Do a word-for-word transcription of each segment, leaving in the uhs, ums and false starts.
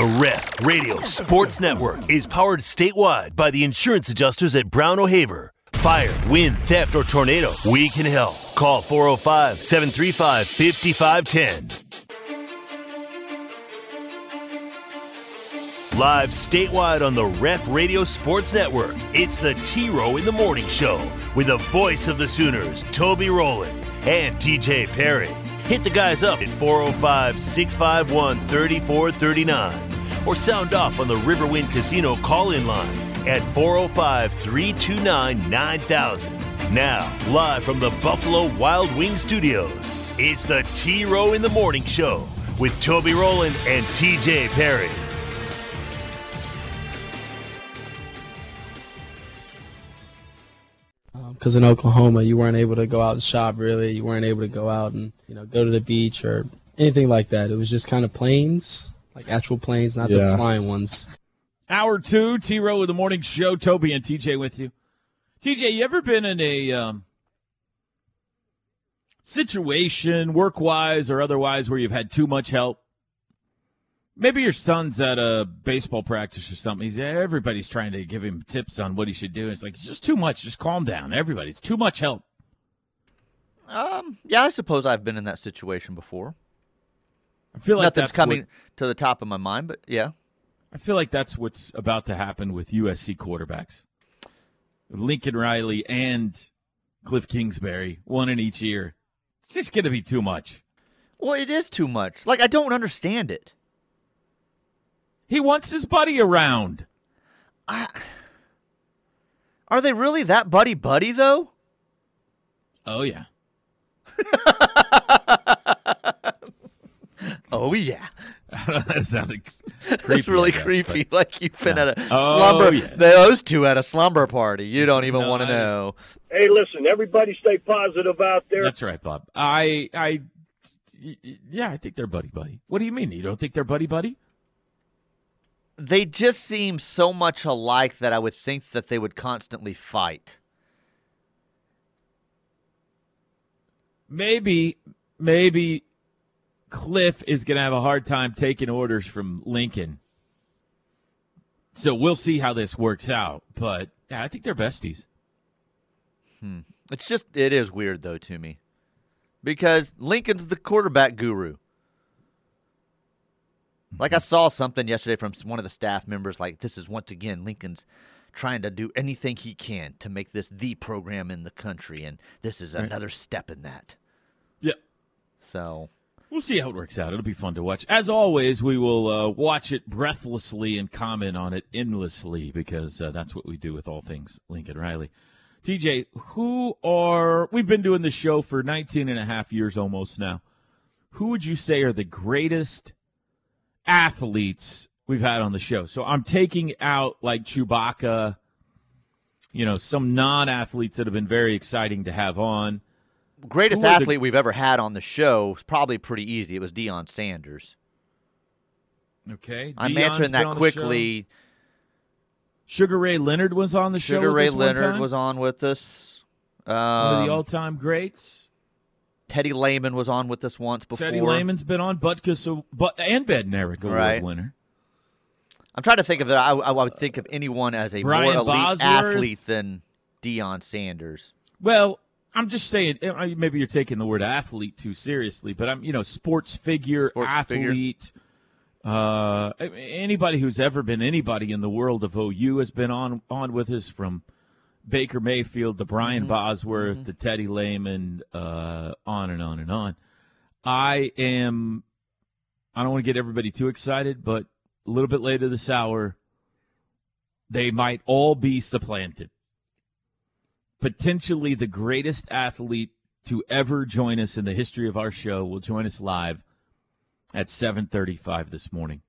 The Ref Radio Sports Network is powered statewide by the insurance adjusters at Brown O'Haver. Fire, wind, theft, or tornado, we can help. Call four oh five, seven three five, five five one zero. Live statewide on the Ref Radio Sports Network, it's the T Row in the Morning Show with the voice of the Sooners, Toby Rowland and T J Perry. Hit the guys up at four oh five, six five one, three four three nine or sound off on the Riverwind Casino call-in line at four oh five, three two nine, nine thousand. Now, live from the Buffalo Wild Wings studios, it's the T Row in the Morning Show with Toby Rowland and T J Perry. Because in Oklahoma, you weren't able to go out and shop, really. You weren't able to go out and, you know, go to the beach or anything like that. It was just kind of planes, like actual planes, not yeah. the flying ones. Hour two, T-Row with the Morning Show. Toby and T J with you. T J, you ever been in a um, situation, work-wise or otherwise, where you've had too much help? Maybe your son's at a baseball practice or something. He's, everybody's trying to give him tips on what he should do. It's like, it's just too much. Just calm down, everybody. It's too much help. Um, yeah, I suppose I've been in that situation before. I feel like nothing's that's coming what, to the top of my mind, but yeah. I feel like that's what's about to happen with U S C quarterbacks. Lincoln Riley and Cliff Kingsbury, one in each year. It's just going to be too much. Well, it is too much. Like, I don't understand it. He wants his buddy around. I, are they really that buddy-buddy, though? Oh, yeah. oh, yeah. that sounded creepy. That's really guess, creepy, but... like you've been yeah. at a slumber. Oh, yeah. Those two at a slumber party. You don't even no, want to just... know. Hey, listen, everybody stay positive out there. That's right, Bob. I, I, yeah, I think they're buddy-buddy. What do you mean? You don't think they're buddy-buddy? They just seem so much alike that I would think that they would constantly fight. Maybe, maybe Cliff is going to have a hard time taking orders from Lincoln. So we'll see how this works out. But yeah, I think they're besties. Hmm. It's just, it is weird though to me because Lincoln's the quarterback guru. Like, I saw something yesterday from one of the staff members, like, this is, once again, Lincoln's trying to do anything he can to make this the program in the country, and this is right. another step in that. Yeah. So. We'll see how it works out. It'll be fun to watch. As always, we will uh, watch it breathlessly and comment on it endlessly because uh, that's what we do with all things Lincoln Riley. T J, who are – we've been doing this show for nineteen and a half years almost now. Who would you say are the greatest – athletes we've had on the show? So I'm taking out like Chewbacca, you know, some non-athletes that have been very exciting to have on. Greatest athlete the... we've ever had on the show is probably pretty easy. It was Deion Sanders. Okay. I'm Deion's answering that quickly. Sugar Ray Leonard was on the Sugar show. Sugar Ray Leonard was on with us. Um, One of the all-time greats. Teddy Lehman was on with us once before. Teddy Lehman's been on, Butka, so, but and Bednarik award right. winner. I'm trying to think of that. I, I would think of anyone as a Brian more elite Bosworth. athlete than Deion Sanders. Well, I'm just saying. Maybe you're taking the word athlete too seriously, but I'm you know sports figure, sports athlete. Figure. Uh, anybody who's ever been anybody in the world of O U has been on on with us from. Baker Mayfield, the Brian mm-hmm. Bosworth, mm-hmm. the Teddy Lehman, uh, on and on and on. I am, I don't want to get everybody too excited, but a little bit later this hour, they might all be supplanted. Potentially the greatest athlete to ever join us in the history of our show will join us live at seven thirty-five this morning.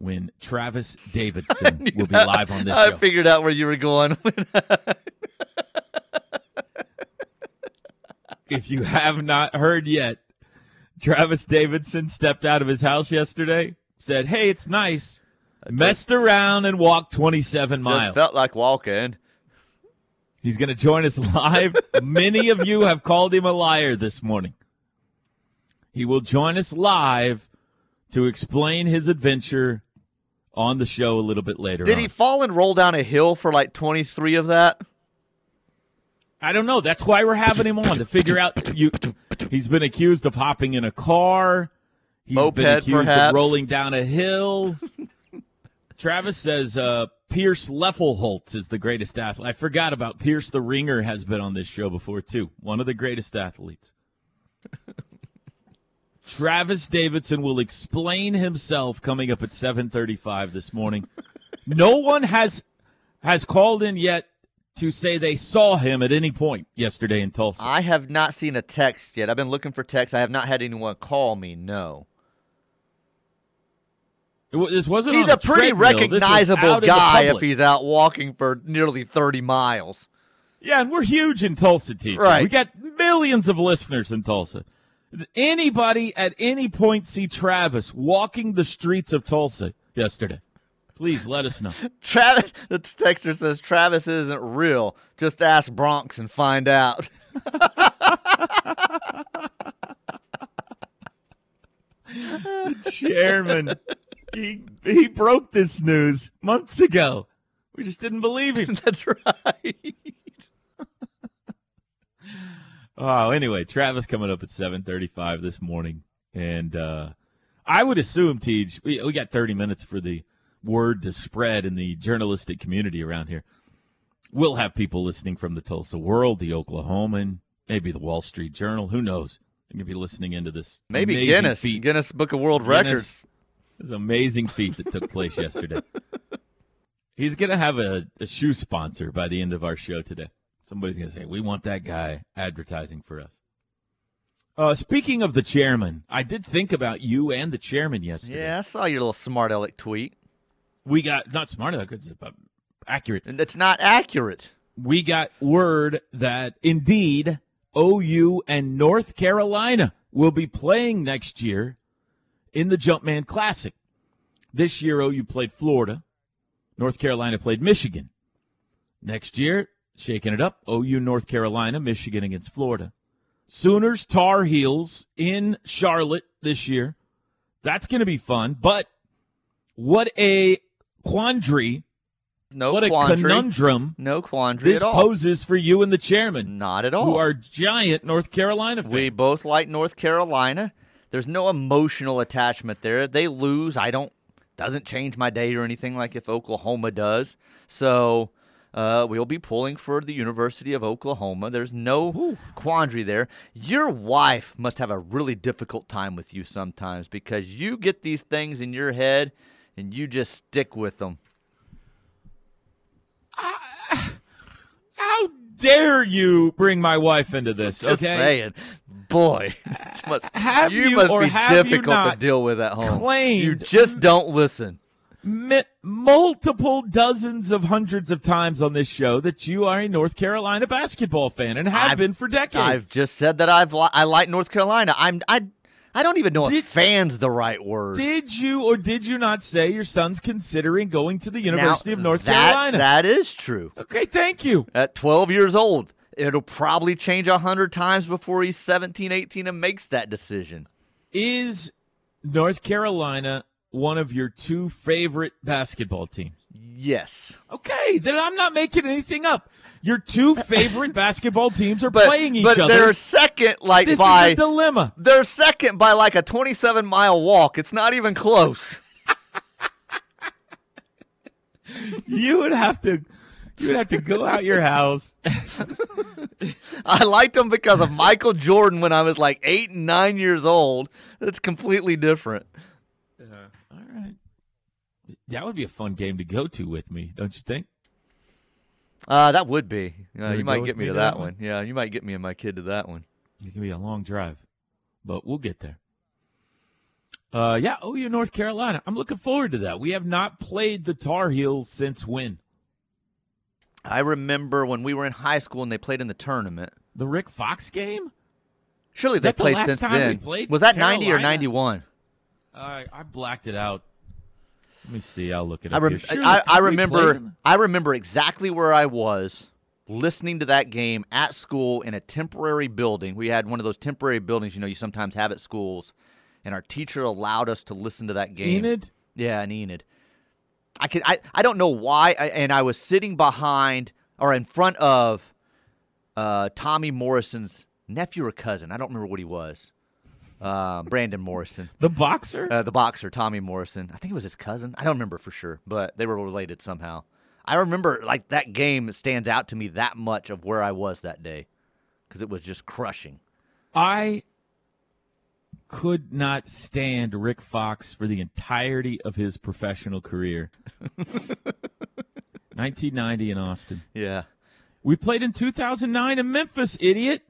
When Travis Davidson will be live on this I show. I figured out where you were going. If you have not heard yet, Travis Davidson stepped out of his house yesterday, said, hey, it's nice, I messed just, around and walked twenty-seven miles. Just felt like walking. He's going to join us live. Many of you have called him a liar this morning. He will join us live to explain his adventure on the show a little bit later. Did on. He fall and roll down a hill for like twenty-three of that? I don't know. That's why we're having him on, to figure out. You, he's been accused of hopping in a car. He's Moped, been accused perhaps. of rolling down a hill. Travis says uh, Pierce Leffelholtz is the greatest athlete. I forgot about Pierce the Ringer has been on this show before, too. One of the greatest athletes. Travis Davidson will explain himself coming up at seven thirty-five this morning. No one has has called in yet to say they saw him at any point yesterday in Tulsa. I have not seen a text yet. I've been looking for text. I have not had anyone call me, no. It, this wasn't he's on a, a pretty recognizable guy if he's out walking for nearly thirty miles. Yeah, and we're huge in Tulsa, T J. Right. We got millions of listeners in Tulsa. Did anybody at any point see Travis walking the streets of Tulsa yesterday? Please let us know. Travis, the texter says, Travis isn't real. Just ask Bronx and find out. The chairman, he, he broke this news months ago. We just didn't believe him. That's right. Oh, anyway, Travis coming up at seven thirty-five this morning. And uh, I would assume, Tej, we, we got thirty minutes for the word to spread in the journalistic community around here. We'll have people listening from the Tulsa World, the Oklahoman, maybe the Wall Street Journal. Who knows? They're going to be listening into this. Maybe Guinness. Feat. Guinness Book of World Guinness, Records. This amazing feat that took place yesterday. He's going to have a, a shoe sponsor by the end of our show today. Somebody's going to say, we want that guy advertising for us. Uh, speaking of the chairman, I did think about you and the chairman yesterday. Yeah, I saw your little smart aleck tweet. We got, not smart aleck, it's accurate. And it's not accurate. We got word that, indeed, O U and North Carolina will be playing next year in the Jumpman Classic. This year, O U played Florida. North Carolina played Michigan. Next year, shaking it up, O U, North Carolina, Michigan against Florida. Sooners, Tar Heels in Charlotte this year. That's going to be fun, but what a... Quandary, no what a quandary. conundrum! No quandary this at all. This poses for you and the chairman. Not at all. Who are giant North Carolina fans? We both like North Carolina. There's no emotional attachment there. They lose, I don't. Doesn't change my day or anything like if Oklahoma does. So uh, we'll be pulling for the University of Oklahoma. There's no Ooh. quandary there. Your wife must have a really difficult time with you sometimes because you get these things in your head. And you just stick with them. I, how dare you bring my wife into this? Just okay? saying, boy, must, have you, you must or be have difficult you not to deal with at home. Claimed you just don't listen. M multiple dozens of hundreds of times on this show that you are a North Carolina basketball fan and have I've, been for decades. I've just said that I've li I like North Carolina. I'm I. I don't even know did, if fan's the right word. Did you or did you not say your son's considering going to the University now, of North that, Carolina? That is true. Okay, thank you. At twelve years old, it'll probably change a hundred times before he's seventeen, eighteen and makes that decision. Is North Carolina one of your two favorite basketball teams? Yes. Okay, then I'm not making anything up. Your two favorite basketball teams are but, playing each but other. But they're second, like this by is a dilemma. They're second by like a twenty-seven mile walk. It's not even close. You would have to, you would have to go out your house. I liked them because of Michael Jordan when I was like eight and nine years old. It's completely different. Uh, all right, that would be a fun game to go to with me, don't you think? Uh, that would be. Uh, you might get me, me to that, that one. one. Yeah, you might get me and my kid to that one. It can be a long drive, but we'll get there. Uh, yeah, O U North Carolina. I'm looking forward to that. We have not played the Tar Heels since when? I remember when we were in high school and they played in the tournament. The Rick Fox game? Surely they played since then. Was that ninety or ninety-one? Uh, I blacked it out. Let me see. I'll look it up. I, rem sure, I, I remember. I remember exactly where I was listening to that game at school in a temporary building. We had one of those temporary buildings, you know, you sometimes have at schools, and our teacher allowed us to listen to that game. Enid? Yeah, and Enid. I could, I, I don't know why, I, and I was sitting behind or in front of uh, Tommy Morrison's nephew or cousin. I don't remember what he was. Uh, Brandon Morrison. The boxer? Uh, the boxer, Tommy Morrison. I think it was his cousin. I don't remember for sure, but they were related somehow. I remember, like, that game stands out to me that much of where I was that day because it was just crushing. I could not stand Rick Fox for the entirety of his professional career. nineteen ninety in Austin. Yeah. We played in two thousand nine in Memphis, idiot.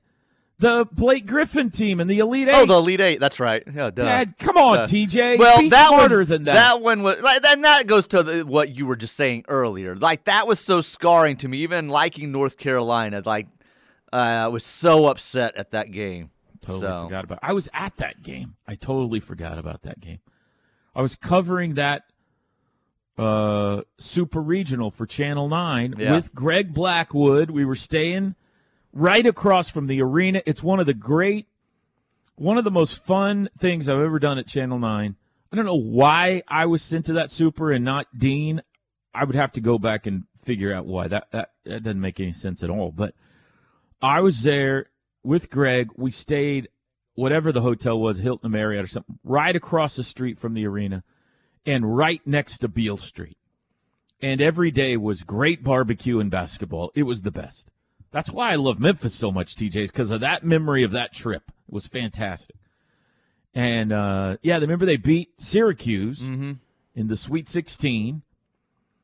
The Blake Griffin team and the Elite Eight. Oh, the Elite Eight. That's right. Yeah, duh. Dad, come on, duh. T J. Well, be that smarter was, than that. That one was, like, and that goes to the, what you were just saying earlier. Like, that was so scarring to me. Even liking North Carolina, like, uh, I was so upset at that game. Totally so. forgot about. I was at that game. I totally forgot about that game. I was covering that uh, Super Regional for Channel Nine yeah. with Greg Blackwood. We were staying right across from the arena. It's one of the great, one of the most fun things I've ever done at Channel nine. I don't know why I was sent to that Super and not Dean. I would have to go back and figure out why. That that, that doesn't make any sense at all. But I was there with Greg. We stayed, whatever the hotel was, Hilton or Marriott or something, right across the street from the arena and right next to Beale Street. And every day was great barbecue and basketball. It was the best. That's why I love Memphis so much, T J, is because of that memory of that trip. It was fantastic. And, uh, yeah, remember they beat Syracuse mm-hmm. in the Sweet sixteen.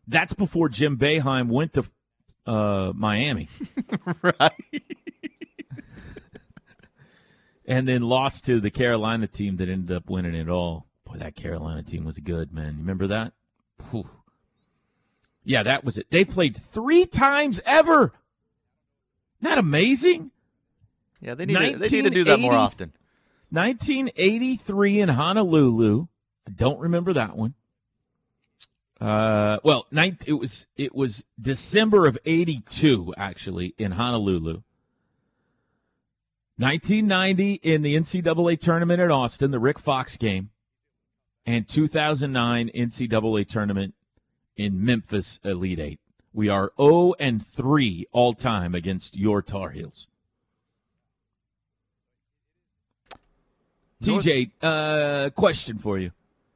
That's before Jim Boeheim went to uh, Miami. Right. And then lost to the Carolina team that ended up winning it all. Boy, that Carolina team was good, man. You remember that? Whew. Yeah, that was it. They played three times ever. Isn't that amazing? Yeah, they need, to, they need to do that more often. nineteen eighty-three in Honolulu. I don't remember that one. Uh, well, it was it was December of eighty-two, actually, in Honolulu. nineteen ninety in the N C double A tournament at Austin, the Rick Fox game. And two thousand nine N C double A tournament in Memphis, Elite Eight. We are oh and three all-time against your Tar Heels. North- T J, uh, question for you.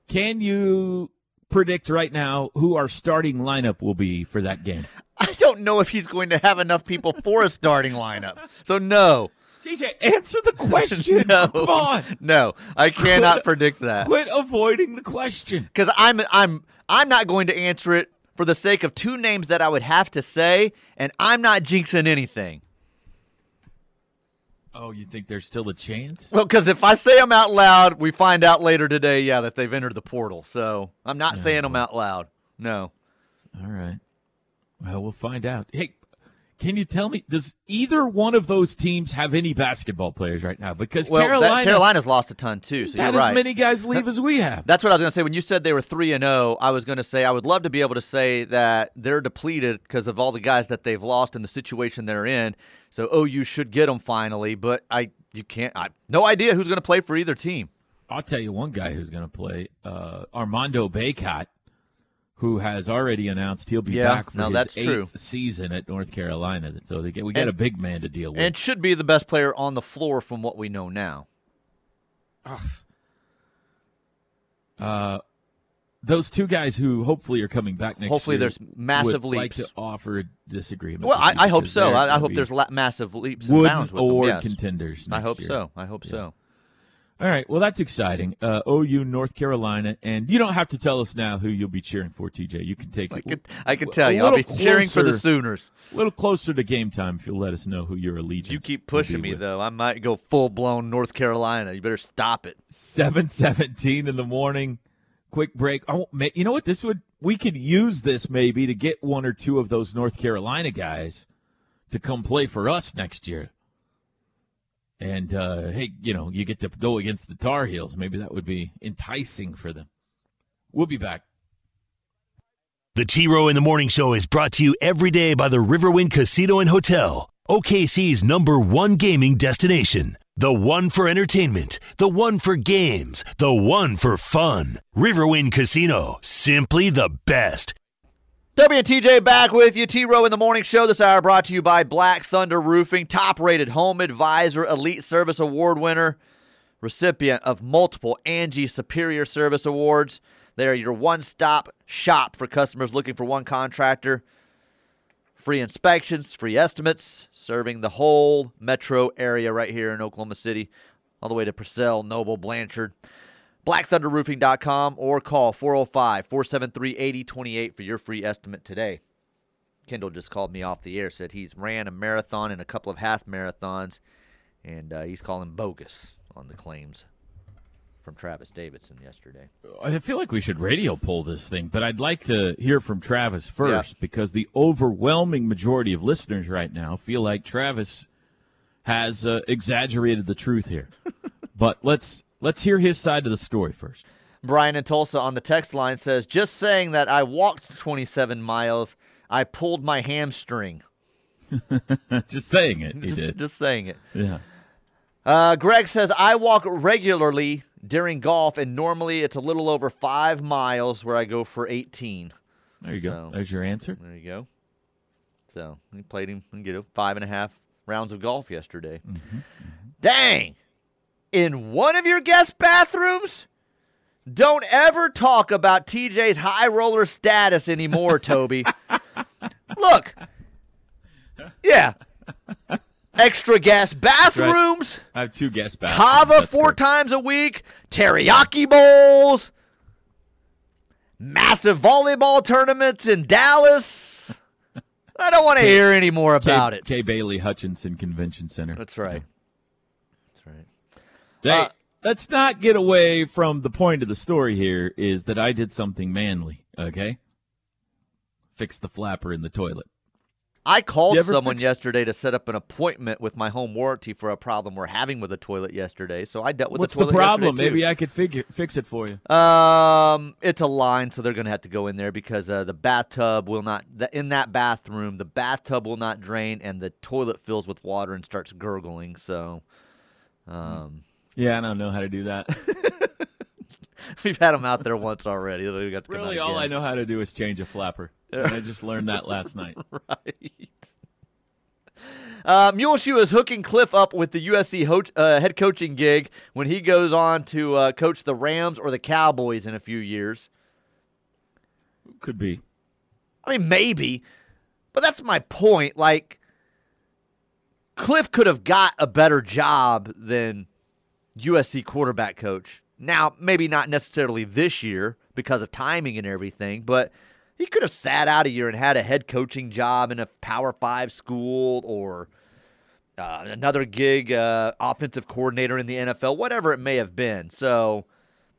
Can you predict right now who our starting lineup will be for that game? I don't know if he's going to have enough people for a starting lineup, so no. T J, answer the question. No. Come on. No, I cannot quit, predict that. Quit avoiding the question. Because I'm, I'm, I'm not going to answer it for the sake of two names that I would have to say, and I'm not jinxing anything. Oh, you think there's still a chance? Well, because if I say them out loud, we find out later today, yeah, that they've entered the portal. So I'm not no. saying them out loud. No. All right. Well, we'll find out. Hey, can you tell me, does either one of those teams have any basketball players right now? Because well, Carolina, that, Carolina's lost a ton, too, so you're right. As many guys leave as we have. That's what I was going to say. When you said they were three and oh, I was going to say I would love to be able to say that they're depleted because of all the guys that they've lost and the situation they're in. So O U should get them finally, but I you can't. I no idea who's going to play for either team. I'll tell you one guy who's going to play, uh, Armando Bacot, who has already announced he'll be yeah, back for no, his that's eighth true. season at North Carolina. So they get, we got and, a big man to deal with. And should be the best player on the floor from what we know now. Ugh. Uh, those two guys who hopefully are coming back next hopefully year there's massive would leaps. Like to offer disagreement. Well, I, I hope so. I, I hope there's la- massive leaps and bounds with award them. Yes. contenders next I hope year. so. I hope yeah. so. All right, well, that's exciting. Uh, O U, North Carolina, and you don't have to tell us now who you'll be cheering for, T J. You can take it. I can, I can tell you. I'll be closer, cheering for the Sooners. A little closer to game time if you'll let us know who your allegiance is. You keep pushing me, with. though. I might go full-blown North Carolina. You better stop it. seven seventeen in the morning. Quick break. Oh, man, you know what? This would we could use this maybe to get one or two of those North Carolina guys to come play for us next year. And, uh, hey, you know, you get to go against the Tar Heels. Maybe that would be enticing for them. We'll be back. The T Row in the Morning Show is brought to you every day by the Riverwind Casino and Hotel, O K C's number one gaming destination. The one for entertainment, the one for games, the one for fun. Riverwind Casino, simply the best. W T J back with you. T Row in the Morning Show. This hour brought to you by Black Thunder Roofing, top-rated home advisor, elite service award winner, recipient of multiple Angie Superior Service Awards. They are your one-stop shop for customers looking for one contractor. Free inspections, free estimates, serving the whole metro area right here in Oklahoma City, all the way to Purcell, Noble, Blanchard. black thunder roofing dot com or call four oh five, four seven three, eight oh two eight for your free estimate today. Kendall just called me off the air, said he's ran a marathon and a couple of half marathons, and uh, he's calling bogus on the claims from Travis Davidson yesterday. I feel like we should radio poll this thing, but I'd like to hear from Travis first, yeah. because the overwhelming majority of listeners right now feel like Travis has uh, exaggerated the truth here. But let's let's hear his side of the story first. Brian in Tulsa on the text line says, just saying that I walked twenty-seven miles, I pulled my hamstring. Just saying it, he just, did. Just saying it. Yeah. Uh, Greg says, I walk regularly during golf, and normally it's a little over five miles where I go for eighteen. There you so, go. There's your answer. There you go. So we played him, you know, five and a half rounds of golf yesterday. Mm-hmm, mm-hmm. Dang! In one of your guest bathrooms? Don't ever talk about T J's high roller status anymore, Toby. Look. Yeah. Extra gas bathrooms. Right. I have two guest bathrooms. Kava That's four good. times a week. Teriyaki bowls. Massive volleyball tournaments in Dallas. I don't want to hear any more about Kay, it. Kay Bailey Hutchison Convention Center. That's right. Yeah. That's right. They, uh, let's not get away from the point of the story here is that I did something manly, okay? Fix the flapper in the toilet. I called someone fixed- yesterday to set up an appointment with my home warranty for a problem we're having with a toilet yesterday, so I dealt with What's the toilet yesterday, What's the problem? Maybe I could figure fix it for you. Um, it's a line, so they're going to have to go in there because uh, the bathtub will not – in that bathroom, the bathtub will not drain, and the toilet fills with water and starts gurgling, so um, – yeah, I don't know how to do that. We've had them out there once already. We got to come really, out all I know how to do is change a flapper. And I just learned that last night. Right. Uh, Muleshoe is hooking Cliff up with the U S C ho- uh, head coaching gig when he goes on to uh, coach the Rams or the Cowboys in a few years. Could be. I mean, maybe. But that's my point. Like, Cliff could have got a better job than U S C quarterback coach. Now, maybe not necessarily this year because of timing and everything, but he could have sat out a year and had a head coaching job in a Power Five school or uh, another gig, uh, offensive coordinator in the N F L, whatever it may have been. So,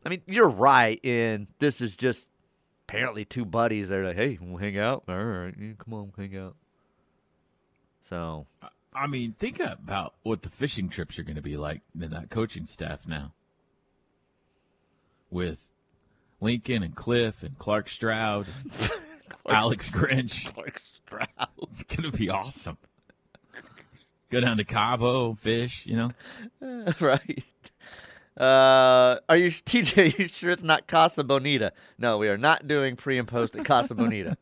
I mean, you're right in this is just apparently two buddies. They're like, hey, we'll hang out. All right, yeah, come on, hang out. So, I mean, think about what the fishing trips are going to be like in that coaching staff now. With Lincoln and Cliff and Clark Stroud, and Clark, Alex Grinch. Clark Stroud. It's going to be awesome. Go down to Cabo, fish, you know? Uh, right. Uh, are you, T J, are you sure it's not Casa Bonita? No, we are not doing pre and post at Casa Bonita.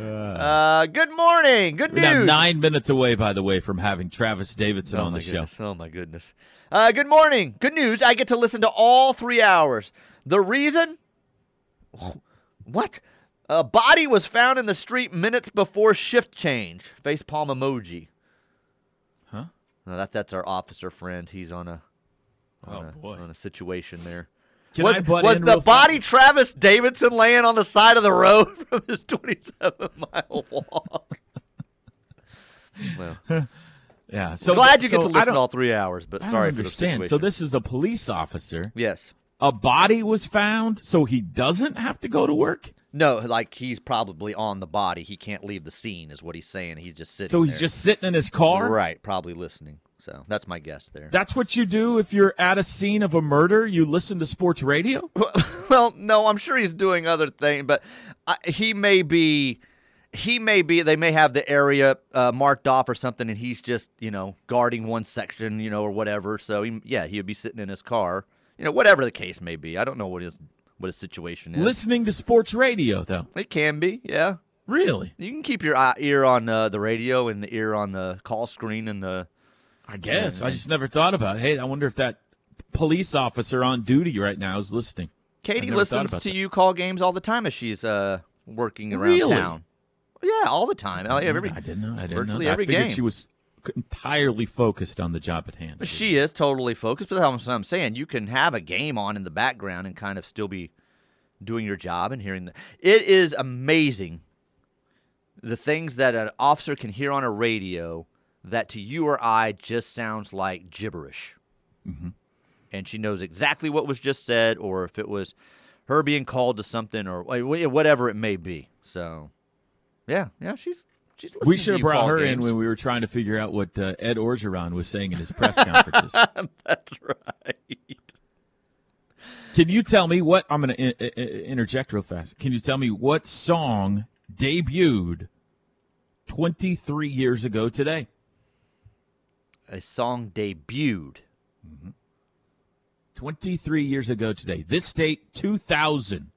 Uh, uh, good morning. Good news. We're now nine minutes away, by the way, from having Travis Davidson oh on the goodness. show. Oh, my goodness. Uh, good morning. Good news. I get to listen to all three hours. The reason? What? A body was found in the street minutes before shift change. Facepalm emoji. Huh? No, that, that's our officer friend. He's on a, on, oh, a, boy. on a situation there. Can was was the body fast? Travis Davidson laying on the side of the road from his twenty-seven mile walk? Well, yeah. So glad you so get to listen to all three hours, but I sorry don't for understand. the situation. So this is a police officer. Yes. A body was found, so he doesn't have to go to work? No, like he's probably on the body. He can't leave the scene is what he's saying. He's just sitting So he's there. just sitting in his car? Right, probably listening. So that's my guess there. That's what you do if you're at a scene of a murder? You listen to sports radio? Well, no, I'm sure he's doing other things, but I, he may be he may be, they may have the area uh, marked off or something, and he's just, you know, guarding one section, you know, or whatever. So, he, yeah, he would be sitting in his car, you know, whatever the case may be. I don't know what his, what his situation is. Listening to sports radio, though. It can be, yeah. Really? You can keep your eye, ear on uh, the radio and the ear on the call screen and the... I guess. And, I just never thought about it. Hey, I wonder if that police officer on duty right now is listening. Katie listens to that. You call games all the time as she's uh, working around really? Town. Yeah, all the time. I, every, I didn't know. I didn't virtually know. Every I figured game. She was entirely focused on the job at hand. She is totally focused, but that's what I'm saying. You can have a game on in the background and kind of still be doing your job and hearing the. It is amazing the things that an officer can hear on a radio that to you or I just sounds like gibberish. Mm-hmm. And she knows exactly what was just said, or if it was her being called to something, or whatever it may be. So. Yeah, yeah, she's she's. Listening we should to have brought her games. In when we were trying to figure out what uh, Ed Orgeron was saying in his press conferences. That's right. Can you tell me what I'm going to in- interject real fast? Can you tell me what song debuted twenty-three years ago today? A song debuted mm-hmm. twenty-three years ago today. This date, two thousand,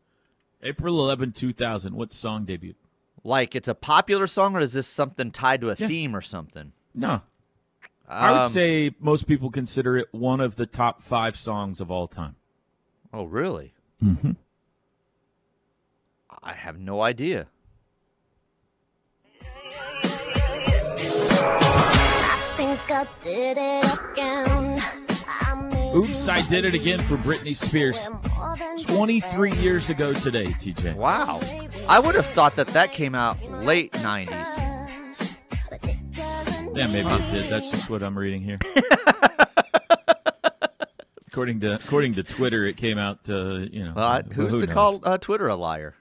April eleventh, two thousand. What song debuted? Like it's a popular song, or is this something tied to a yeah. theme or something? No. Um, I would say most people consider it one of the top five songs of all time. Oh, really? Mm-hmm. I have no idea. I think I did it again. I Oops, I did it again for Britney Spears. twenty-three years ago today, T J. Wow. I would have thought that that came out late nineties. Yeah, maybe huh. it did. That's just what I'm reading here. according to according to Twitter, it came out, uh, you know. Well, who, who's who to knows? Call uh, Twitter a liar?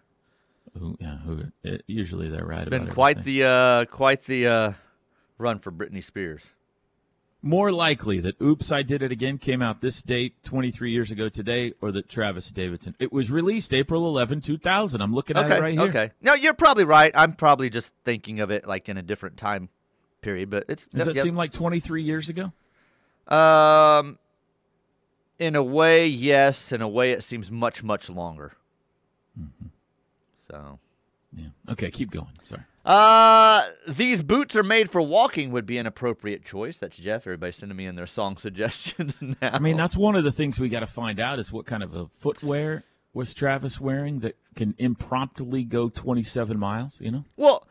Who, yeah, who, it, usually they're right it's about it. It's been quite everything. the, uh, quite the uh, run for Britney Spears. More likely that Oops, I Did It Again came out this date twenty-three years ago today, or that Travis Davidson. It was released April eleventh, two thousand. I'm looking at okay, it right here. Okay. No, you're probably right. I'm probably just thinking of it like in a different time period. But it's Does yep, that yep. seem like twenty-three years ago? Um, in a way, yes. In a way, it seems much, much longer. Mm-hmm. So. Yeah. Okay, keep going. Sorry. Uh, these boots are made for walking would be an appropriate choice. That's Jeff. Everybody's sending me in their song suggestions now. I mean, that's one of the things we got to find out is what kind of a footwear was Travis wearing that can impromptu go twenty-seven miles, you know? Well,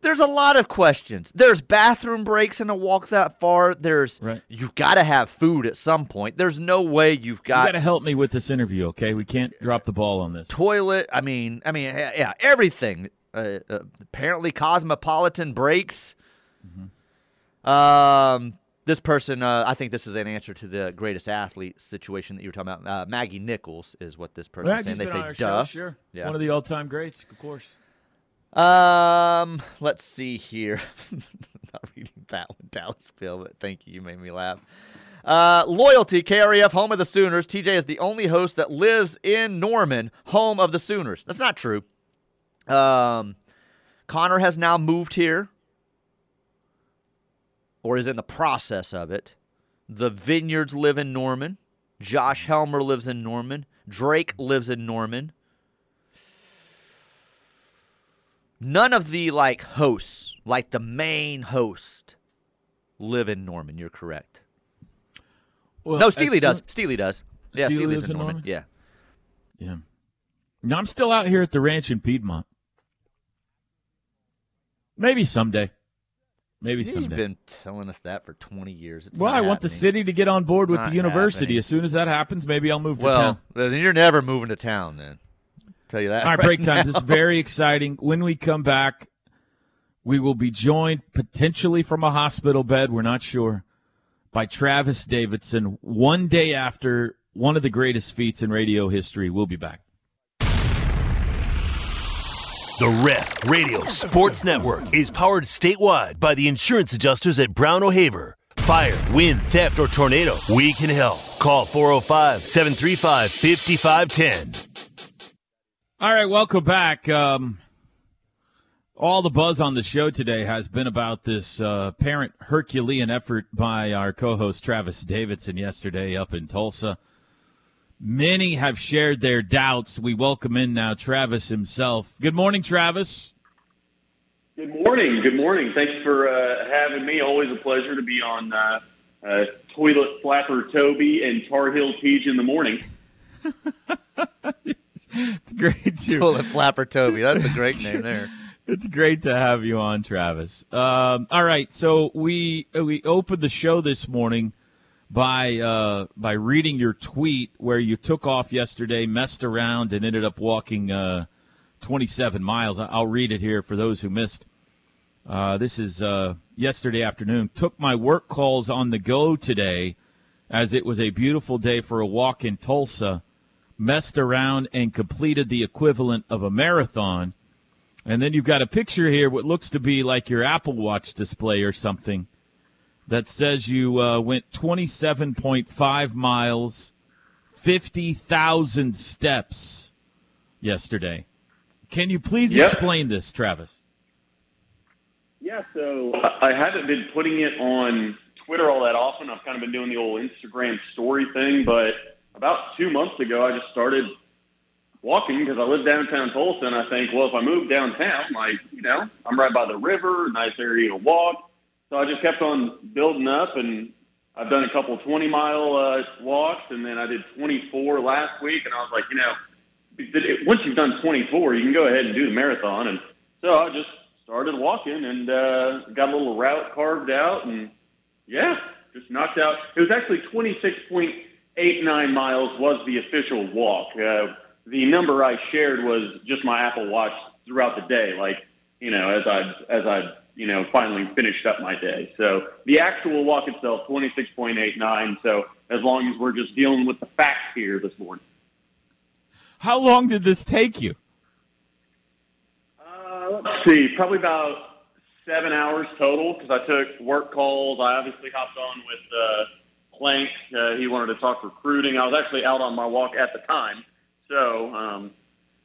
there's a lot of questions. There's bathroom breaks in a walk that far. There's right. You've got to have food at some point. There's no way you've got. You got to help me with this interview, okay? We can't drop the ball on this. Toilet. I mean, I mean, yeah, everything. Uh, uh, apparently cosmopolitan breaks. Mm-hmm. Um, this person, uh, I think this is an answer to the greatest athlete situation that you were talking about. Uh, Maggie Nichols is what this person is saying. They say, duh. Show, sure. Yeah. One of the all-time greats, of course. Um, let's see here. Not reading that one, Dallas Bill, but thank you. You made me laugh. Uh, loyalty, K R E F, home of the Sooners. T J is the only host that lives in Norman, home of the Sooners. That's not true. Um, Connor has now moved here, or is in the process of it. The Vineyards live in Norman. Josh Helmer lives in Norman. Drake lives in Norman. None of the, like, hosts, like the main host, live in Norman. You're correct. Well, no, Steely does. Some... Steely does. Yeah, Steely Steely's lives in Norman. Norman. Yeah. Yeah. No, I'm still out here at the ranch in Piedmont. Maybe someday. Maybe someday. You've been telling us that for twenty years. It's well, I happening. Want the city to get on board with not the university. Happening. As soon as that happens, maybe I'll move well, to town. Well, then you're never moving to town then. I'll tell you that. All right, right break now. Time. This is very exciting. When we come back, we will be joined potentially from a hospital bed, we're not sure, by Travis Davidson one day after one of the greatest feats in radio history. We'll be back. The Ref Radio Sports Network is powered statewide by the insurance adjusters at Brown O'Haver. Fire, wind, theft, or tornado, we can help. Call four oh five, seven three five, five five one oh. All right, welcome back. Um, All the buzz on the show today has been about this uh, apparent Herculean effort by our co-host Travis Davidson yesterday up in Tulsa. Many have shared their doubts. We welcome in now Travis himself. Good morning, Travis. Good morning. Good morning. Thanks for uh, having me. Always a pleasure to be on uh, uh, Toilet Flapper Toby and Tar Heel Teej in the morning. It's great to Toilet Flapper Toby. That's a great name there. It's great to have you on, Travis. Um, all right, so we we opened the show this morning by uh, by reading your tweet where you took off yesterday, messed around, and ended up walking uh, twenty-seven miles. I'll read it here for those who missed. Uh, this is uh, yesterday afternoon. Took my work calls on the go today as it was a beautiful day for a walk in Tulsa. Messed around and completed the equivalent of a marathon. And then you've got a picture here, what looks to be like your Apple Watch display or something, that says you uh, went twenty-seven point five miles, fifty thousand steps yesterday. Can you please yep. explain this, Travis? Yeah, so I haven't been putting it on Twitter all that often. I've kind of been doing the old Instagram story thing, but about two months ago, I just started walking because I live downtown Tulsa, and I think, well, if I move downtown, like, you know, I'm right by the river, nice area to walk. So I just kept on building up, and I've done a couple twenty-mile uh, walks, and then I did twenty-four last week, and I was like, you know, once you've done twenty-four, you can go ahead and do the marathon. And so I just started walking and uh, got a little route carved out, and, yeah, just knocked out. It was actually twenty-six point eight nine miles was the official walk. Uh, the number I shared was just my Apple Watch throughout the day, like, you know, as I, as I, you know, finally finished up my day. So the actual walk itself, twenty-six point eight nine. So as long as we're just dealing with the facts here this morning. How long did this take you? Uh, let's see, probably about seven hours total because I took work calls. I obviously hopped on with uh, Plank. Uh, he wanted to talk recruiting. I was actually out on my walk at the time. So um,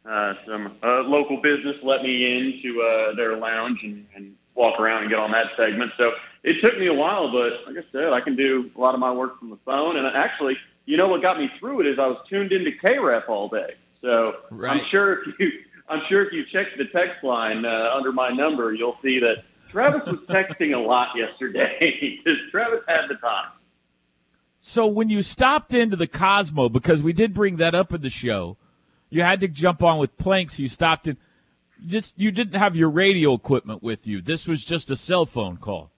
uh, some uh, local business let me into uh, their lounge and, and walk around and get on that segment. So it took me a while, but like I said, I can do a lot of my work from the phone. And actually, you know what got me through it is I was tuned into K R E F all day. So right. I'm sure if you I'm sure if you check the text line uh, under my number, you'll see that Travis was texting a lot yesterday because Travis had the time. So when you stopped into the Cosmo, because we did bring that up in the show, you had to jump on with Planks. You stopped in. Just you didn't have your radio equipment with you. This was just a cell phone call.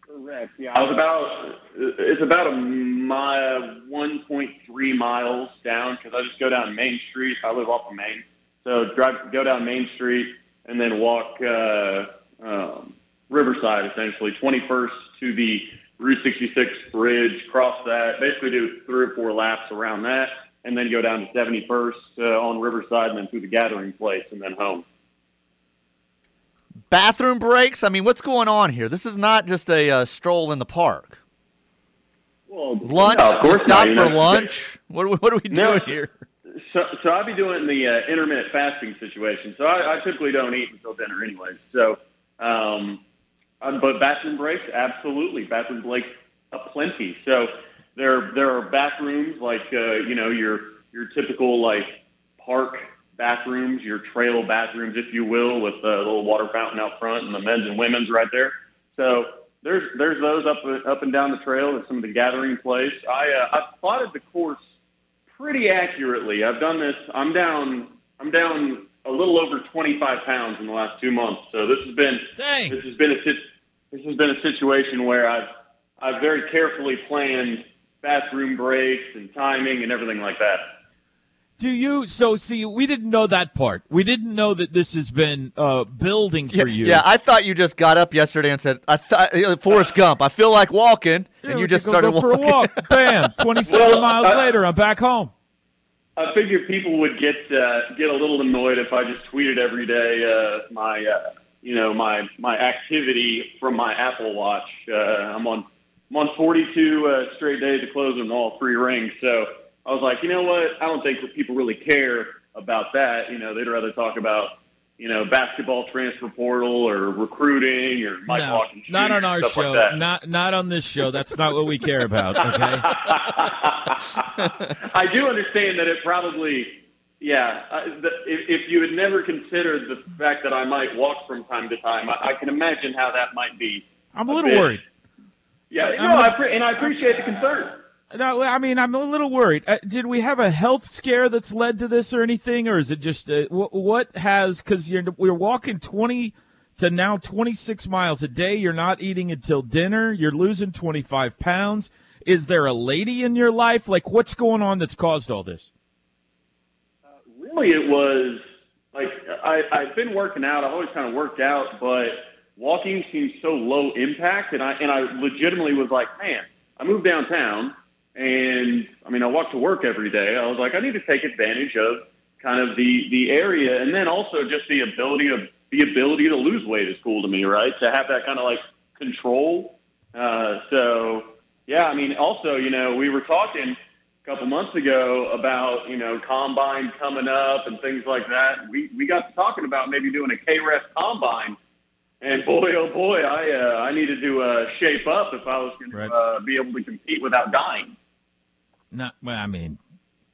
Correct. Yeah, I was about. It's about a mile, one point three miles down because I just go down Main Street. I live off of Main, so drive go down Main Street and then walk uh, um, Riverside, essentially twenty-first to the Route sixty-six bridge, cross that, basically do three or four laps around that, and then go down to seventy-first uh, on Riverside and then through the Gathering Place and then home. Bathroom breaks? I mean, what's going on here? This is not just a uh, stroll in the park. Well, lunch? No, of course not. Stop for lunch? What, what are we doing no, here? So, so I'd be doing the uh, intermittent fasting situation. So I, I typically don't eat until dinner anyways. So, um... Um, but bathroom breaks, absolutely. Bathroom breaks aplenty. So there, there are bathrooms like uh, you know your your typical like park bathrooms, your trail bathrooms, if you will, with the little water fountain out front and the men's and women's right there. So there's there's those up up and down the trail at some of the Gathering Place. I uh, I've plotted the course pretty accurately. I've done this. I'm down. I'm down. A little over twenty-five pounds in the last two months. So this has been Dang. this has been a this has been a situation where I've I've very carefully planned bathroom breaks and timing and everything like that. Do you so see? We didn't know that part. We didn't know that this has been uh, building for yeah, you. Yeah, I thought you just got up yesterday and said, "I thought Forrest Gump. I feel like walking," yeah, and you just go, started go for walking. A walk. Bam! Twenty-seven well, miles I, later, I'm back home. I figured people would get uh, get a little annoyed if I just tweeted every day uh, my uh, you know my my activity from my Apple Watch. Uh, I'm on I'm on forty-two uh, straight days of closing all three rings. So I was like, you know what? I don't think people really care about that. You know, they'd rather talk about you know, basketball transfer portal or recruiting or Mike no, Hawkins. Not on our show. Like not not on this show. That's not what we care about, okay? I do understand that it probably, yeah, uh, the, if, if you had never considered the fact that I might walk from time to time, I, I can imagine how that might be. I'm a little bit worried. Yeah, no, I pre- and I appreciate the concern. No, I mean, I'm a little worried. Uh, did we have a health scare that's led to this or anything, or is it just uh, w- what has? Because you're we're walking twenty to now twenty-six miles a day. You're not eating until dinner. You're losing twenty-five pounds. Is there a lady in your life? Like, what's going on that's caused all this? Uh, really, it was like I, I've been working out. I've always kind of worked out, but walking seems so low impact, and I and I legitimately was like, man, I moved downtown. And, I mean, I walked to work every day. I was like, I need to take advantage of kind of the, the area. And then also just the ability of the ability to lose weight is cool to me, right? To have that kind of, like, control. Uh, so, yeah, I mean, also, you know, we were talking a couple months ago about, you know, combine coming up and things like that. We we got to talking about maybe doing a K R E F combine. And boy, oh boy, I uh, I needed to uh, shape up if I was going right. to uh, be able to compete without dying. Not, well, I mean,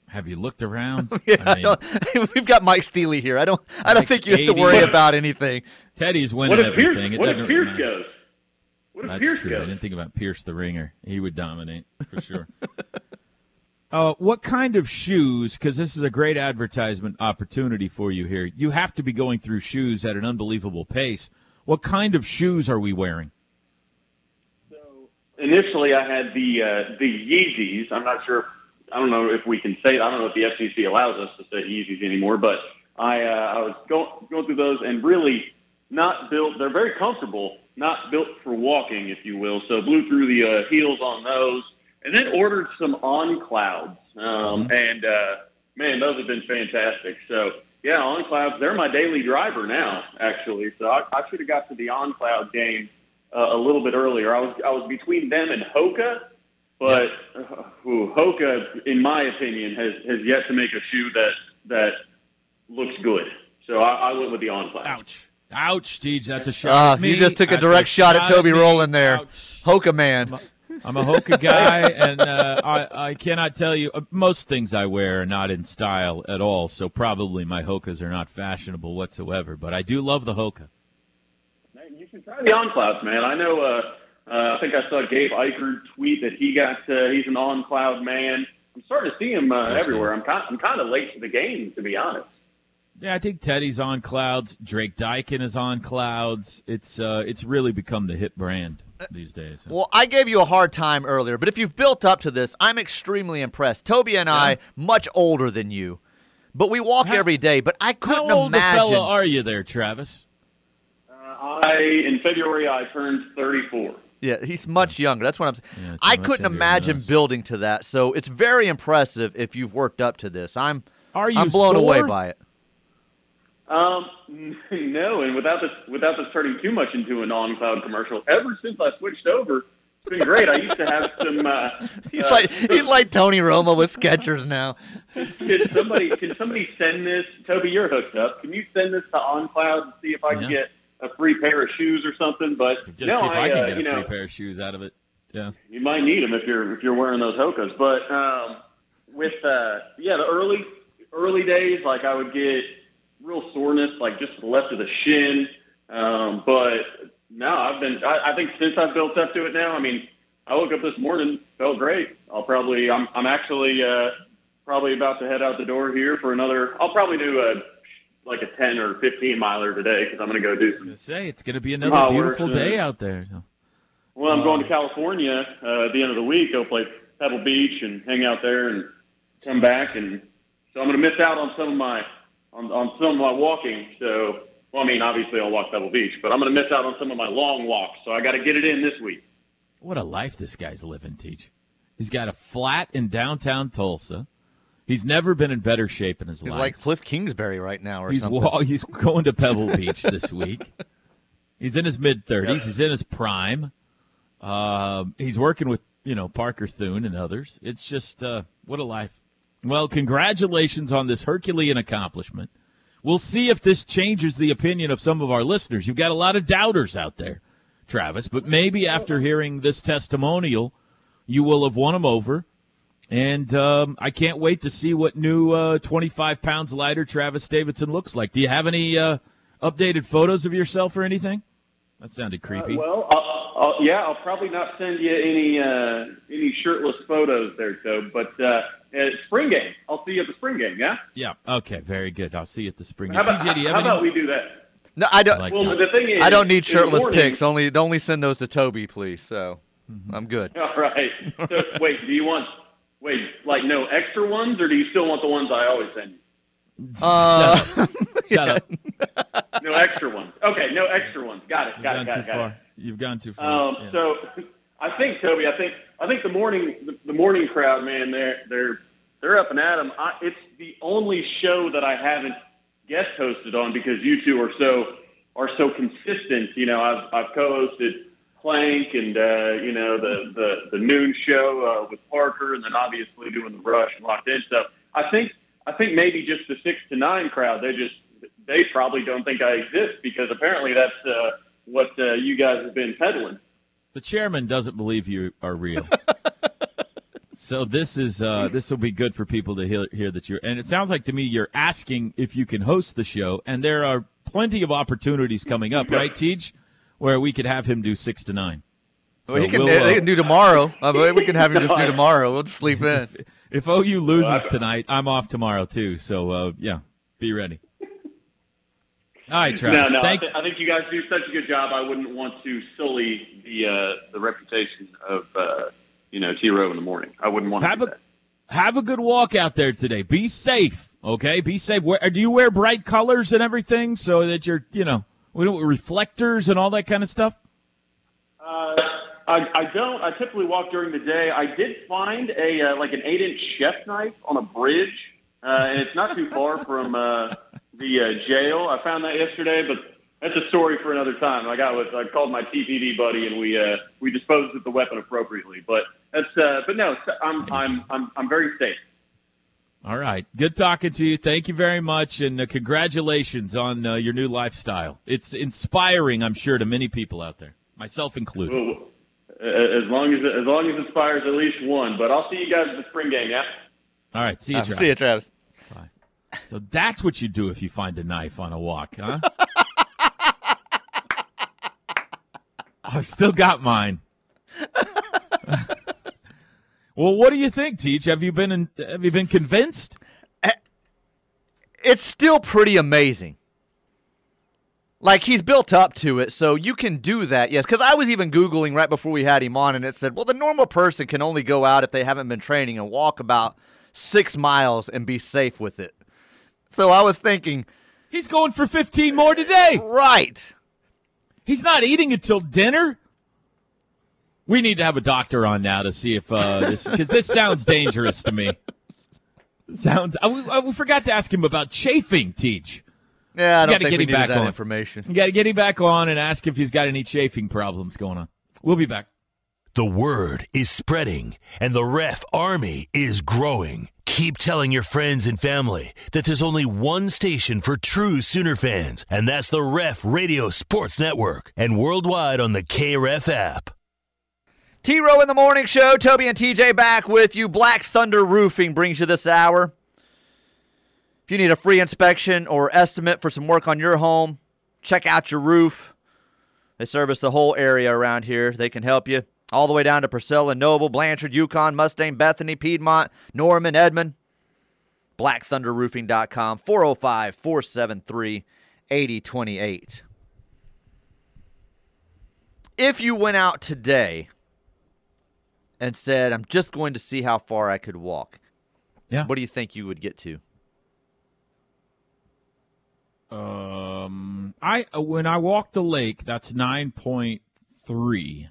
have you looked around? yeah, I mean, I we've got Mike Steele here. I don't, I don't think you have to worry about anything. Teddy's winning what everything. Pierce, what if Pierce matter. goes? What if That's Pierce true. goes? I didn't think about Pierce the ringer. He would dominate for sure. uh, what kind of shoes? Because this is a great advertisement opportunity for you here. You have to be going through shoes at an unbelievable pace. What kind of shoes are we wearing? So initially, I had the uh, the Yeezys. I'm not sure. I don't know if we can say. I don't know if the F C C allows us to say Yeezys anymore. But I uh, I was going going through those and really not built. They're very comfortable, not built for walking, if you will. So blew through the uh, heels on those, and then ordered some OnClouds. Um, mm-hmm. And uh, man, those have been fantastic. So. Yeah, OnCloud, they're my daily driver now, actually. So I, I should have got to the OnCloud game uh, a little bit earlier. I was I was between them and Hoka, but uh, ooh, Hoka, in my opinion, has, has yet to make a shoe that that looks good. So I, I went with the OnCloud. Ouch. Ouch, Deej, that's a shot uh, at me. You just took a direct a shot, shot at Toby Rowland there. Ouch. Hoka man. My- I'm a Hoka guy, and uh, I, I cannot tell you. Uh, most things I wear are not in style at all, so probably my Hokas are not fashionable whatsoever. But I do love the Hoka. Man, you should try the OnClouds, man. I know. Uh, uh, I think I saw Gabe Eichert tweet that he got. Uh, he's an OnCloud man. I'm starting to see him uh, everywhere. I'm kind. I'm kind of late to the game, to be honest. Yeah, I think Teddy's OnClouds. Drake Dykin is OnClouds. It's uh, it's really become the hip brand these days. Huh? Well, I gave you a hard time earlier, but if you've built up to this, I'm extremely impressed. Toby and yeah. I, much older than you, but we walk how, every day. But I couldn't how old imagine. How fella are you there, Travis? Uh, I in February I turned thirty-four. Yeah, he's much younger. That's what I'm saying. Yeah, I couldn't imagine building to that, so it's very impressive if you've worked up to this. I'm are you I'm blown sore? away by it. Um, no, and without this, without this turning too much into a non-cloud commercial, ever since I switched over, it's been great. I used to have some, uh... He's uh, like, he's like Tony Romo with Skechers now. Can somebody, can somebody send this, Toby, you're hooked up, can you send this to OnCloud and see if I yeah. can get a free pair of shoes or something, but... Just no, see if I, I can uh, get a free know, pair of shoes out of it, yeah. You might need them if you're, if you're wearing those Hokas, but, um, with, uh, yeah, the early, early days, like, I would get... real soreness, like just to the left of the shin. Um, but no, I've been, I, I think since I've built up to it now, I mean, I woke up this morning, felt great. I'll probably, I'm, I'm actually, uh, probably about to head out the door here for another, I'll probably do a, like a ten or fifteen miler today. Cause I'm going to go do some. I was gonna say, it's going to be another beautiful work, day uh, out there. So. Well, I'm um, going to California, uh, at the end of the week, go play Pebble Beach and hang out there and come back. And so I'm going to miss out on some of my, On, on some of my walking, so, well, I mean, obviously I'll walk Pebble Beach, but I'm going to miss out on some of my long walks, so I got to get it in this week. What a life this guy's living, Teach. He's got a flat in downtown Tulsa. He's never been in better shape in his he's life. He's like Cliff Kingsbury right now or he's something. Wa- he's going to Pebble Beach this week. He's in his mid-thirties. Yeah. He's in his prime. Uh, he's working with, you know, Parker Thune and others. It's just, uh, what a life. Well, congratulations on this Herculean accomplishment. We'll see if this changes the opinion of some of our listeners. You've got a lot of doubters out there, Travis, but maybe after hearing this testimonial, you will have won them over. And um, I can't wait to see what new uh, twenty-five pounds lighter Travis Davidson looks like. Do you have any uh, updated photos of yourself or anything? That sounded creepy. Uh, well, I'll, I'll, yeah, I'll probably not send you any uh, any shirtless photos there, Tobe. But uh, at spring game, I'll see you at the spring game. Yeah. Yeah. Okay. Very good. I'll see you at the spring game. How about, T J, do you have how any? about we do that? No, I don't. Like well, that. The thing is, I don't need shirtless pics. Only, only send those to Toby, please. So mm-hmm. I'm good. All right. So, wait. Do you want? Wait, like no extra ones, or do you still want the ones I always send you? Uh, Shut up. Shut up. No extra ones. Okay, no extra ones. Got it. Got You've it. Got it. Got far. it. You've gone too far. Um, yeah. So, I think Toby, I think I think the morning the, the morning crowd, man, they're they're they're up and at 'em. I, it's the only show that I haven't guest hosted on because you two are so are so consistent. You know, I've I've co-hosted Plank and uh, you know the the the noon show uh, with Parker, and then obviously doing the Rush and Locked In stuff. I think. I think maybe just the six to nine crowd, they just they probably don't think I exist because apparently that's uh, what uh, you guys have been peddling. The chairman doesn't believe you are real, so this is uh, this will be good for people to hear, hear that you're. And it sounds like to me you're asking if you can host the show, and there are plenty of opportunities coming up, right, Teej, where we could have him do six to nine. Well, so he can. We'll, uh, they can do tomorrow. I mean, we can have him just do tomorrow. We'll just sleep in. If O U loses tonight, I'm off tomorrow too. So uh, yeah, be ready. All right, Travis. No, no. Thank I, th- I think you guys do such a good job. I wouldn't want to sully the uh, the reputation of uh, you know T Row in the morning. I wouldn't want have to do a that. Have a good walk out there today. Be safe, okay? Be safe. Where, do you wear bright colors and everything so that you're you know we don't reflectors and all that kind of stuff? Uh, I, I don't. I typically walk during the day. I did find a uh, like an eight-inch chef knife on a bridge, uh, and it's not too far from uh, the uh, jail. I found that yesterday, but that's a story for another time. I got with I called my T P D buddy, and we uh, we disposed of the weapon appropriately. But that's uh, but no, I'm I'm I'm I'm very safe. All right, good talking to you. Thank you very much, and uh, congratulations on uh, your new lifestyle. It's inspiring, I'm sure, to many people out there, myself included. Well, As long as as long as it inspires at least one. But I'll see you guys at the spring game, yeah? All right. See you, Travis. See you, Travis. Bye. So that's what you do if you find a knife on a walk, huh? I've still got mine. Well, what do you think, Teej? Have you been in, have you been convinced? It's still pretty amazing. Like, he's built up to it, so you can do that, yes. Because I was even Googling right before we had him on, and it said, well, the normal person can only go out if they haven't been training and walk about six miles and be safe with it. So I was thinking, he's going for fifteen more today. Right. He's not eating until dinner. We need to have a doctor on now to see if uh, this, because this sounds dangerous to me. Sounds. I, I, we forgot to ask him about chafing, Teej. Yeah, I don't think we need that information. You got to get him back on and ask if he's got any chafing problems going on. We'll be back. The word is spreading, and the Ref Army is growing. Keep telling your friends and family that there's only one station for true Sooner fans, and that's the Ref Radio Sports Network, and worldwide on the K R E F app. T Row in the Morning Show. Toby and T J back with you. Black Thunder Roofing brings you this hour. If you need a free inspection or estimate for some work on your home, check out your roof. They service the whole area around here. They can help you all the way down to Purcell and Noble, Blanchard, Yukon, Mustang, Bethany, Piedmont, Norman, Edmond. black thunder roofing dot com, four oh five, four seven three, eight oh two eight. If you went out today and said, I'm just going to see how far I could walk, yeah. What do you think you would get to? Um, I when I walk the lake, that's nine point three.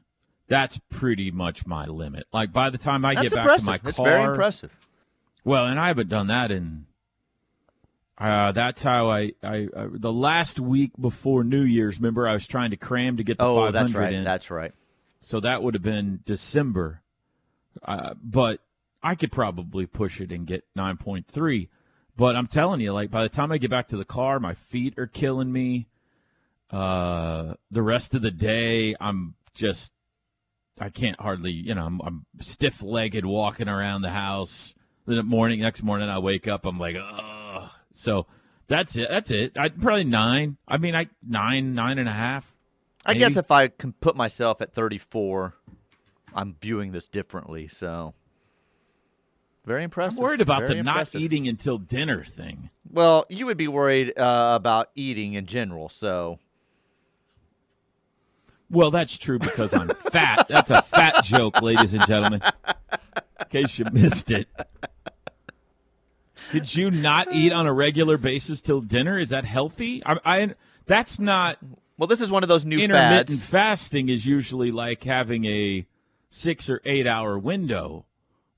That's pretty much my limit. Like, by the time I that's get back impressive. to my car. That's very impressive. Well, and I haven't done that in, uh, that's how I, I, I, the last week before New Year's, remember I was trying to cram to get the oh, five hundred that's right, in. that's right. So that would have been December. Uh, but I could probably push it and get nine point three. But I'm telling you, like, by the time I get back to the car, my feet are killing me. Uh, the rest of the day, I'm just, I can't hardly, you know, I'm, I'm stiff-legged walking around the house. The morning, next morning, I wake up, I'm like, ugh. So that's it. That's it. I probably nine. I mean, I nine, nine and a half. Maybe. I guess if I can put myself at thirty-four, I'm viewing this differently. So. Very impressive. I'm worried about Very the impressive. Not eating until dinner thing. Well, you would be worried uh, about eating in general, so. Well, that's true because I'm fat. That's a fat joke, ladies and gentlemen. In case you missed it. Did you not eat on a regular basis till dinner? Is that healthy? I, I that's not. Well, this is one of those new intermittent fads. Fasting is usually like having a six or eight hour window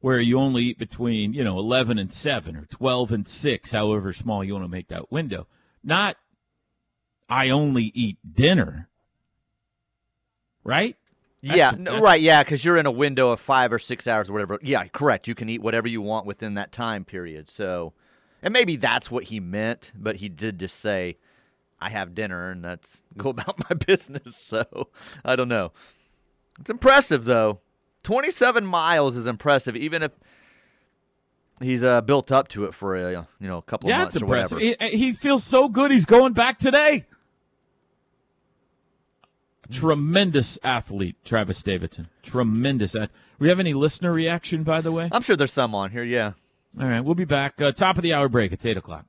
where you only eat between, you know, eleven and seven or twelve and six, however small you want to make that window. Not, I only eat dinner, right? That's yeah, a, no, right, yeah, because you're in a window of five or six hours or whatever. Yeah, correct. You can eat whatever you want within that time period. So, and maybe that's what he meant, but he did just say, I have dinner, and that's go about my business. So, I don't know. It's impressive, though. twenty-seven miles is impressive, even if he's uh, built up to it for a you know a couple of yeah, months or whatever. He, he feels so good. He's going back today. Tremendous athlete, Travis Davidson. Tremendous. Do we have any listener reaction, by the way? I'm sure there's some on here, yeah. All right, we'll be back. Uh, top of the hour break. It's eight o'clock.